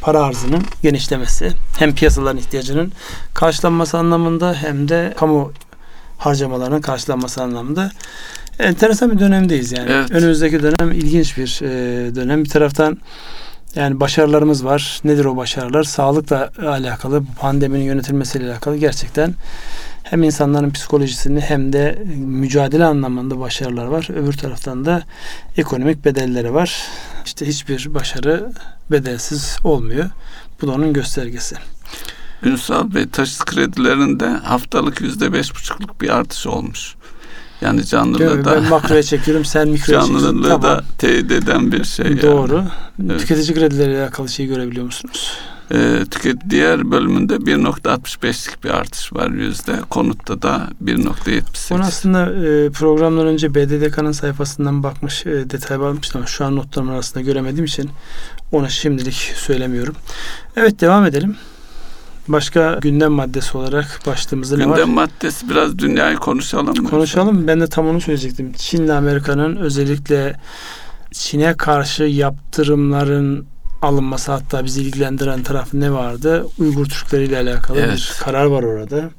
para arzının genişlemesi. Hem piyasaların ihtiyacının karşılanması anlamında hem de kamu harcamalarının karşılanması anlamında. Enteresan bir dönemdeyiz yani. Evet. Önümüzdeki dönem ilginç bir dönem. Bir taraftan yani başarılarımız var. Nedir o başarılar? Sağlıkla alakalı, pandeminin yönetilmesiyle alakalı gerçekten hem insanların psikolojisini hem de mücadele anlamında başarılar var. Öbür taraftan da ekonomik bedelleri var. İşte hiçbir başarı bedelsiz olmuyor. Bu da onun göstergesi. Ünsal Bey, taşıt kredilerinde haftalık %5,5'luk bir artış olmuş. Yani canlılığı da... Ben makroya çekiyorum, sen mikroya çekiyorsun. Canlılığı tamam. Da teyit eden bir şey. Doğru. Yani. Evet. Tüketici kredileriyle alakalı şeyi görebiliyor musunuz? Diğer bölümünde 1.65'lik bir artış var %. Konutta da 1.78. Onu aslında programdan önce BDDK'nın sayfasından bakmış, detay almıştım ama şu an notlarım arasında göremediğim için ona şimdilik söylemiyorum. Evet, devam edelim. Başka gündem maddesi olarak başlığımızda ne var? Gündem maddesi biraz dünyayı konuşalım mı? Konuşalım. Ben de tam onu söyleyecektim. Çin'le Amerika'nın özellikle Çin'e karşı yaptırımların alınması, hatta bizi ilgilendiren taraf ne vardı? Uygur Türkleriyle alakalı bir karar var orada.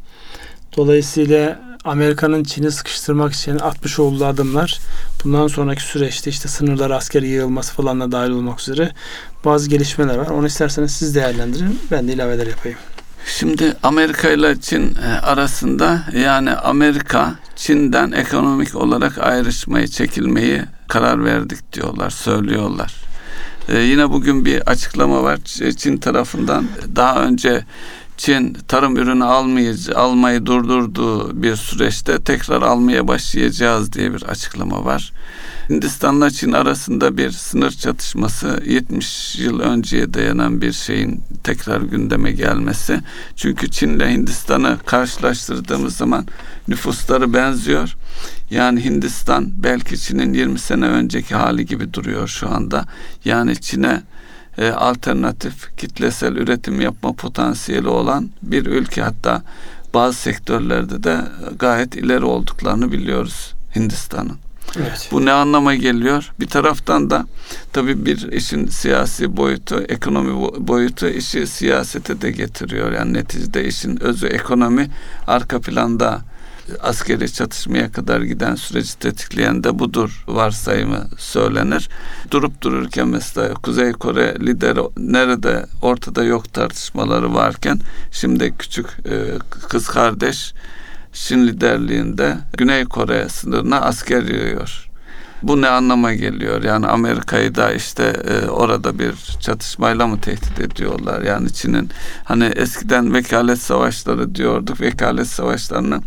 Dolayısıyla Amerika'nın Çin'i sıkıştırmak için atmış olduğu adımlar bundan sonraki süreçte işte sınırlara asker yığılması falanla dahil olmak üzere bazı gelişmeler var. Onu isterseniz siz değerlendirin. Ben de ilaveler yapayım. Şimdi Amerika ile Çin arasında yani Amerika Çin'den ekonomik olarak ayrışmayı, çekilmeyi karar verdik diyorlar, söylüyorlar. Yine bugün bir açıklama var Çin tarafından. Daha önce Çin tarım ürünü almayı durdurduğu bir süreçte tekrar almaya başlayacağız diye bir açıklama var. Hindistan'la Çin arasında bir sınır çatışması, 70 yıl önceye dayanan bir şeyin tekrar gündeme gelmesi. Çünkü Çin'le Hindistan'ı karşılaştırdığımız zaman nüfusları benziyor. Yani Hindistan belki Çin'in 20 sene önceki hali gibi duruyor şu anda. Yani Çin'e alternatif kitlesel üretim yapma potansiyeli olan bir ülke, hatta bazı sektörlerde de gayet ileri olduklarını biliyoruz Hindistan'ın. Evet. Bu ne anlama geliyor? Bir taraftan da tabii bir işin siyasi boyutu, ekonomi boyutu işi siyasete de getiriyor. Yani neticede işin özü ekonomi, arka planda askeri çatışmaya kadar giden süreci tetikleyen de budur varsayımı söylenir. Durup dururken mesela Kuzey Kore lideri nerede, ortada yok tartışmaları varken şimdi küçük kız kardeş Çin liderliğinde Güney Kore sınırına asker yığıyor. Bu ne anlama geliyor? Yani Amerika'yı da işte orada bir çatışmayla mı tehdit ediyorlar? Yani Çin'in hani eskiden vekalet savaşları diyorduk. Vekalet savaşlarını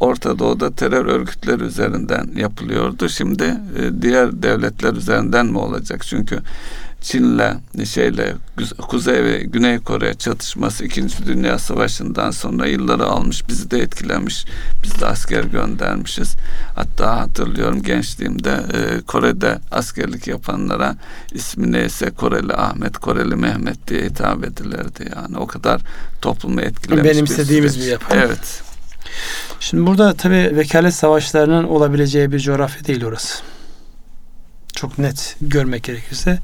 Orta Doğu'da terör örgütleri üzerinden yapılıyordu. Şimdi diğer devletler üzerinden mi olacak? Çünkü Çin'le Kuzey ve Güney Kore çatışması 2. Dünya Savaşı'ndan sonra yılları almış, bizi de etkilemiş. Biz de asker göndermişiz. Hatta hatırlıyorum gençliğimde Kore'de askerlik yapanlara ismi neyse Koreli Ahmet, Koreli Mehmet diye hitap edilirdi. Yani o kadar toplumu etkilemiş. Benimsediğimiz bir yapı. Evet. Şimdi burada tabii vekalet savaşlarının olabileceği bir coğrafya değil orası. Çok net görmek gerekirse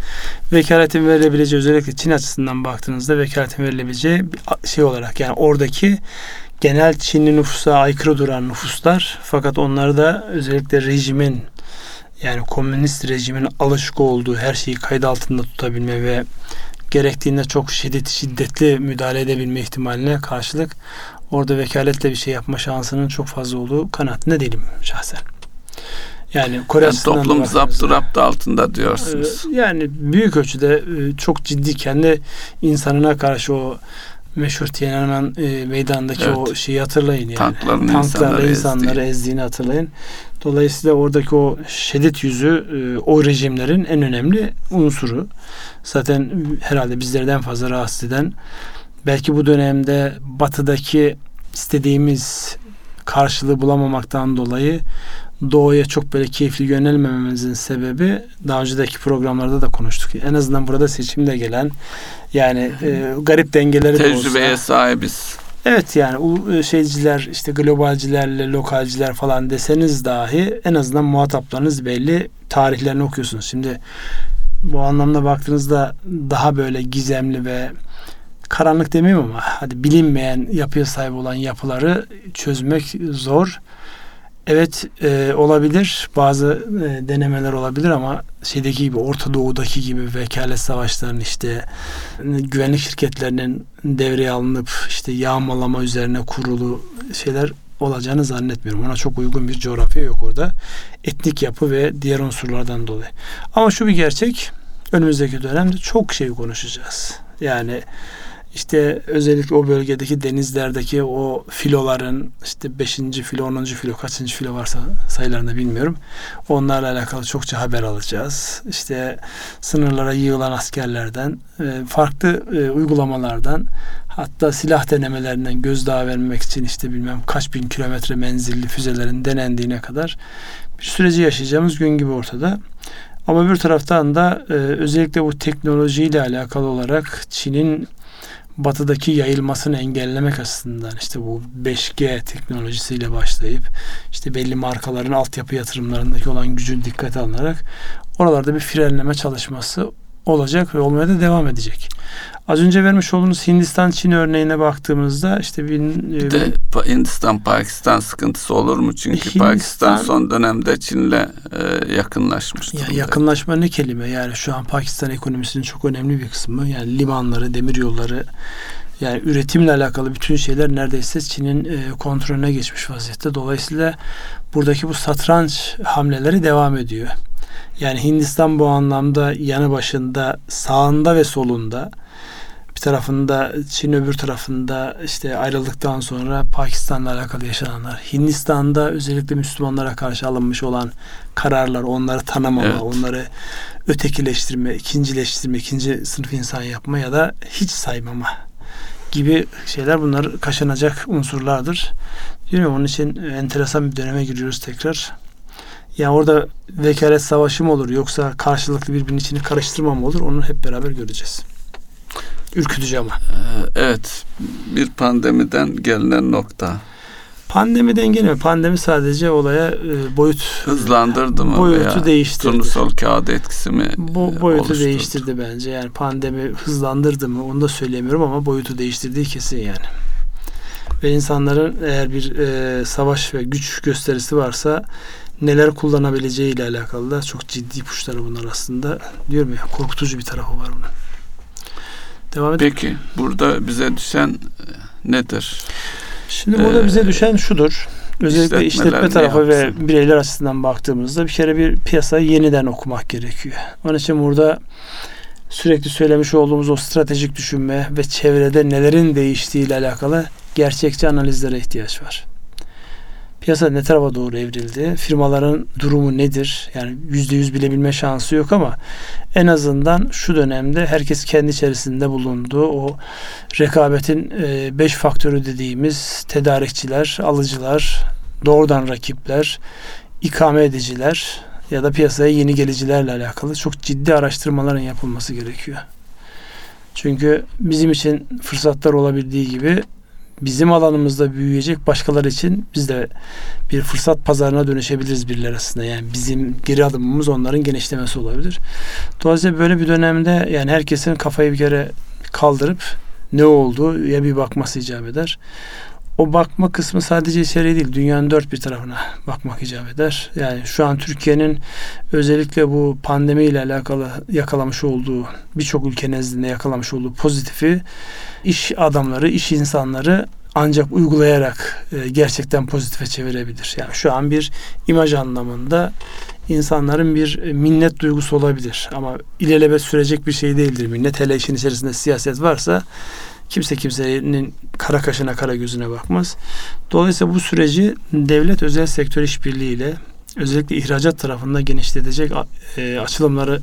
vekaletin verilebileceği, özellikle Çin açısından baktığınızda vekaletin verilebileceği şey olarak, yani oradaki genel Çinli nüfusa aykırı duran nüfuslar, fakat onları da özellikle rejimin, yani komünist rejimin alışık olduğu her şeyi kayıt altında tutabilme ve gerektiğinde çok şiddetli müdahale edebilme ihtimaline karşılık orada vekaletle bir şey yapma şansının çok fazla olduğu kanaatinde değilim şahsen. Yani Kore açısından toplum zapturapt altında diyorsunuz. Yani büyük ölçüde çok ciddi kendi insanına karşı o meşhur Tiananmen meydandaki o şeyi hatırlayın. Yani. Tanklarla insanları ezdiğini hatırlayın. Dolayısıyla oradaki o şiddet yüzü o rejimlerin en önemli unsuru. Zaten herhalde bizlerden fazla rahatsız eden, belki bu dönemde batıdaki istediğimiz karşılığı bulamamaktan dolayı doğuya çok böyle keyifli yönelmememizin sebebi, daha önceki programlarda da konuştuk. En azından burada seçimde gelen, yani garip dengeleri de olsa. Tecrübeye sahibiz. Evet, yani şeyciler, işte globalcilerle lokalciler falan deseniz dahi en azından muhataplarınız belli, tarihlerini okuyorsunuz. Şimdi bu anlamda baktığınızda daha böyle gizemli ve karanlık demeyeyim ama hadi bilinmeyen yapıya sahip olan yapıları çözmek zor. Evet, olabilir. Bazı denemeler olabilir ama şeydeki gibi, Orta Doğu'daki gibi vekalet savaşlarının, işte güvenlik şirketlerinin devreye alınıp işte yağmalama üzerine kurulu şeyler olacağını zannetmiyorum. Ona çok uygun bir coğrafya yok orada. Etnik yapı ve diğer unsurlardan dolayı. Ama şu bir gerçek, önümüzdeki dönemde çok şey konuşacağız. Yani İşte özellikle o bölgedeki denizlerdeki o filoların, işte 5. filo, 10. filo, kaçıncı filo varsa sayılarını bilmiyorum. Onlarla alakalı çokça haber alacağız. İşte sınırlara yığılan askerlerden, farklı uygulamalardan, hatta silah denemelerinden gözdağı vermek için işte bilmem kaç bin kilometre menzilli füzelerin denendiğine kadar bir süreci yaşayacağımız gün gibi ortada. Ama bir taraftan da özellikle bu teknolojiyle alakalı olarak Çin'in batıdaki yayılmasını engellemek açısından işte bu 5G teknolojisiyle başlayıp işte belli markaların altyapı yatırımlarındaki olan gücün dikkate alınarak oralarda bir frenleme çalışması olacak ve olmaya da devam edecek. Az önce vermiş olduğunuz Hindistan-Çin örneğine baktığımızda işte bir de Hindistan-Pakistan sıkıntısı olur mu? Çünkü Pakistan son dönemde Çin'le yakınlaşmış. Yakınlaşma ne kelime? Yani şu an Pakistan ekonomisinin çok önemli bir kısmı, yani limanları, demiryolları, yani üretimle alakalı bütün şeyler neredeyse Çin'in kontrolüne geçmiş vaziyette. Dolayısıyla buradaki bu satranç hamleleri devam ediyor. Yani Hindistan bu anlamda yanı başında, sağında ve solunda, bir tarafında Çin, öbür tarafında işte ayrıldıktan sonra Pakistan'la alakalı yaşananlar, Hindistan'da özellikle Müslümanlara karşı alınmış olan kararlar, onları tanımama, onları ötekileştirme, ikincileştirme, ikinci sınıf insan yapma ya da hiç saymama gibi şeyler, bunlar kaşınacak unsurlardır. Diyorum, onun için enteresan bir döneme giriyoruz tekrar. Yani orada vekalet savaşı mı olur, yoksa karşılıklı birbirinin içini karıştırma mı olur, onu hep beraber göreceğiz. Ürkütücü ama. Evet, bir pandemiden gelinen nokta. Pandemiden gelmiyor. Pandemi sadece olaya boyut hızlandırdı mı? Boyutu değiştirdi. Turnusol kağıdı etkisi mi? Boyutu değiştirdi bence. Yani pandemi hızlandırdı mı? Onu da söylemiyorum ama boyutu değiştirdiği kesin yani. Ve insanların eğer bir savaş ve güç gösterisi varsa neler kullanabileceği ile alakalı da çok ciddi ipuçları bunlar aslında. Diyorum ya, korkutucu bir tarafı var bunun. Devam edelim. Peki, burada bize düşen nedir? Şimdi burada bize düşen şudur. Özellikle işletme tarafı ve bireyler açısından baktığımızda bir kere bir piyasayı yeniden okumak gerekiyor. Onun için burada sürekli söylemiş olduğumuz o stratejik düşünme ve çevrede nelerin değiştiği ile alakalı gerçekçi analizlere ihtiyaç var. Piyasa ne tarafa doğru evrildi? Firmaların durumu nedir? Yani %100 bilebilme şansı yok ama en azından şu dönemde herkes kendi içerisinde bulunduğu o rekabetin 5 faktörü dediğimiz tedarikçiler, alıcılar, doğrudan rakipler, ikame ediciler ya da piyasaya yeni gelicilerle alakalı çok ciddi araştırmaların yapılması gerekiyor. Çünkü bizim için fırsatlar olabildiği gibi bizim alanımızda büyüyecek başkaları için biz de bir fırsat pazarına dönüşebiliriz birileri arasında. Yani bizim geri adımımız onların genişlemesi olabilir. Dolayısıyla böyle bir dönemde yani herkesin kafayı bir kere kaldırıp ne oldu ya bir bakması icap eder. O bakma kısmı sadece içeriye değil, dünyanın dört bir tarafına bakmak icap eder. Yani şu an Türkiye'nin özellikle bu pandemiyle alakalı yakalamış olduğu, birçok ülke nezdinde yakalamış olduğu pozitifi iş adamları, iş insanları ancak uygulayarak gerçekten pozitife çevirebilir. Yani şu an bir imaj anlamında insanların bir minnet duygusu olabilir. Ama ilelebet sürecek bir şey değildir minnet. Hele işin içerisinde siyaset varsa kimse kimsenin kara kaşına kara gözüne bakmaz. Dolayısıyla bu süreci devlet özel sektör işbirliğiyle özellikle ihracat tarafında genişletecek açılımları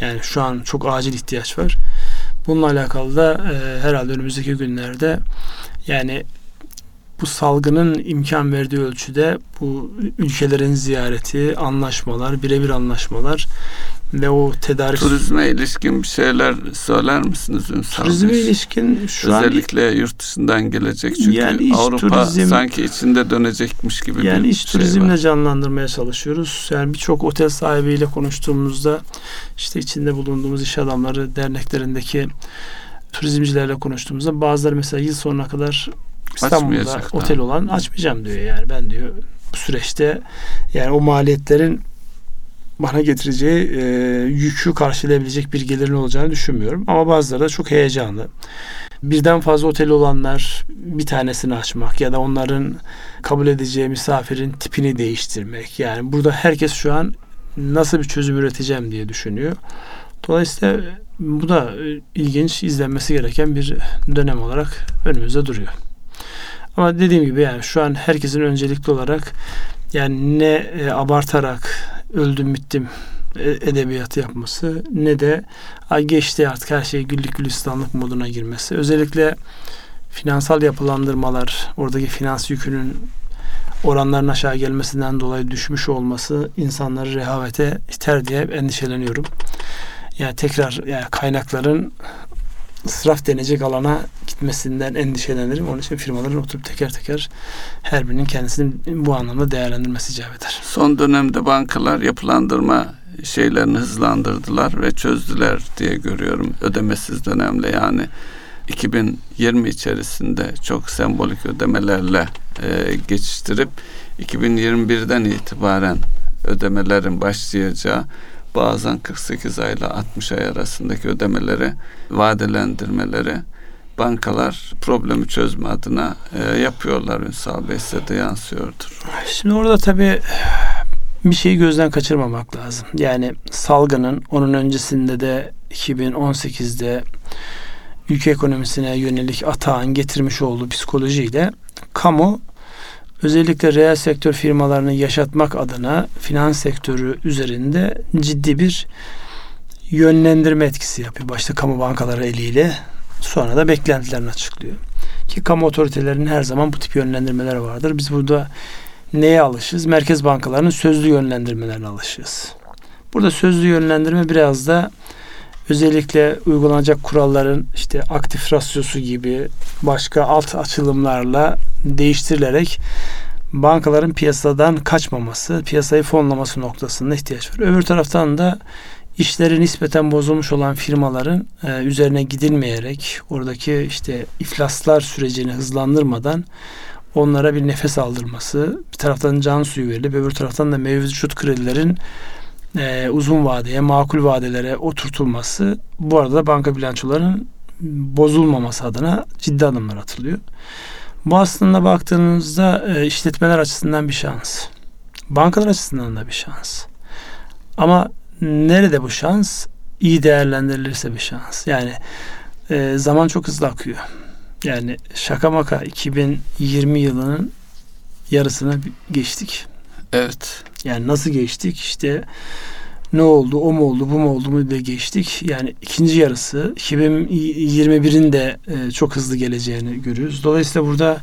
yani şu an çok acil ihtiyaç var. Bununla alakalı da herhalde önümüzdeki günlerde yani bu salgının imkan verdiği ölçüde bu ülkelerin ziyareti, anlaşmalar, birebir anlaşmalar ve o tedarik... Turizme ilişkin bir şeyler söyler misiniz? Turizme ilişkin şu an... Özellikle yurt dışından gelecek çünkü yani Avrupa turizm, sanki içinde dönecekmiş gibi yani bir iç şey turizmle var. Canlandırmaya çalışıyoruz. Yani birçok otel sahibiyle konuştuğumuzda işte içinde bulunduğumuz iş adamları derneklerindeki turizmcilerle konuştuğumuzda bazıları mesela yıl sonuna kadar İstanbul'da otel olan açmayacağım diyor yani ben diyor bu süreçte yani o maliyetlerin bana getireceği yükü karşılayabilecek bir gelirin olacağını düşünmüyorum. Ama bazıları da çok heyecanlı. Birden fazla oteli olanlar bir tanesini açmak ya da onların kabul edeceği misafirin tipini değiştirmek. Yani burada herkes şu an nasıl bir çözüm üreteceğim diye düşünüyor. Dolayısıyla bu da ilginç, izlenmesi gereken bir dönem olarak önümüzde duruyor. Ama dediğim gibi yani şu an herkesin öncelikli olarak yani ne abartarak öldüm bittim edebiyatı yapması ne de geçti artık her şey güllük gülistanlık moduna girmesi. Özellikle finansal yapılandırmalar, oradaki finans yükünün oranların aşağı gelmesinden dolayı düşmüş olması insanları rehavete iter diye endişeleniyorum. Yani tekrar yani kaynakların israf denecek alana gitmesinden endişelenirim. Onun için firmaların oturup teker teker her birinin kendisini bu anlamda değerlendirmesi icap eder. Son dönemde bankalar yapılandırma şeylerini hızlandırdılar ve çözdüler diye görüyorum. Ödemesiz dönemle yani 2020 içerisinde çok sembolik ödemelerle geçiştirip 2021'den itibaren ödemelerin başlayacağı bazen 48 ay ile 60 ay arasındaki ödemeleri, vadelendirmeleri bankalar problemi çözme adına yapıyorlar. Ünsal Bey, size de yansıyordur. Şimdi orada tabii bir şeyi gözden kaçırmamak lazım. Yani salgının onun öncesinde de 2018'de ülke ekonomisine yönelik atağın getirmiş olduğu psikolojiyle kamu özellikle reel sektör firmalarını yaşatmak adına finans sektörü üzerinde ciddi bir yönlendirme etkisi yapıyor. Başta kamu bankaları eliyle sonra da beklentilerini açıklıyor. Ki kamu otoritelerinin her zaman bu tip yönlendirmeler vardır. Biz burada neye alışırız? Merkez bankalarının sözlü yönlendirmelerine alışırız. Burada sözlü yönlendirme biraz da özellikle uygulanacak kuralların işte aktif rasyosu gibi başka alt açılımlarla değiştirilerek bankaların piyasadan kaçmaması, piyasayı fonlaması noktasında ihtiyaç var. Öbür taraftan da işleri nispeten bozulmuş olan firmaların üzerine gidilmeyerek oradaki işte iflaslar sürecini hızlandırmadan onlara bir nefes aldırması, bir taraftan can suyu verilip öbür taraftan da mevcut kredilerin uzun vadeye, makul vadelere oturtulması, bu arada da banka bilançolarının bozulmaması adına ciddi adımlar atılıyor. Bu aslında baktığınızda işletmeler açısından bir şans. Bankalar açısından da bir şans. Ama nerede bu şans? İyi değerlendirilirse bir şans. Yani zaman çok hızlı akıyor. Yani şaka maka 2020 yılının yarısına geçtik. Evet. Yani nasıl geçtik? İşte ne oldu, o mu oldu, bu mu oldu mu diye geçtik. Yani ikinci yarısı 2021'in de çok hızlı geleceğini görüyoruz. Dolayısıyla burada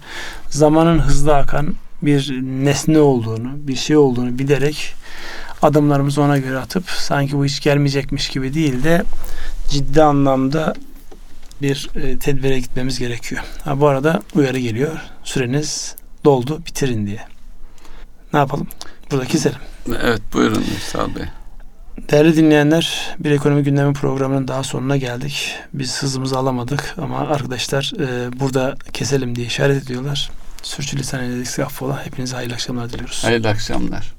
zamanın hızlı akan bir nesne olduğunu, bir şey olduğunu bilerek adımlarımızı ona göre atıp sanki bu hiç gelmeyecekmiş gibi değil de ciddi anlamda bir tedbire gitmemiz gerekiyor. Ha, bu arada uyarı geliyor. Süreniz doldu, bitirin diye. Ne yapalım? Burada keselim. Evet, buyurun Mustafa Bey. Değerli dinleyenler, bir ekonomi gündemi programının daha sonuna geldik. Biz hızımızı alamadık ama arkadaşlar burada keselim diye işaret ediyorlar. Sürçülisan edildikse affola. Hepinize hayırlı akşamlar diliyoruz. Hayırlı akşamlar.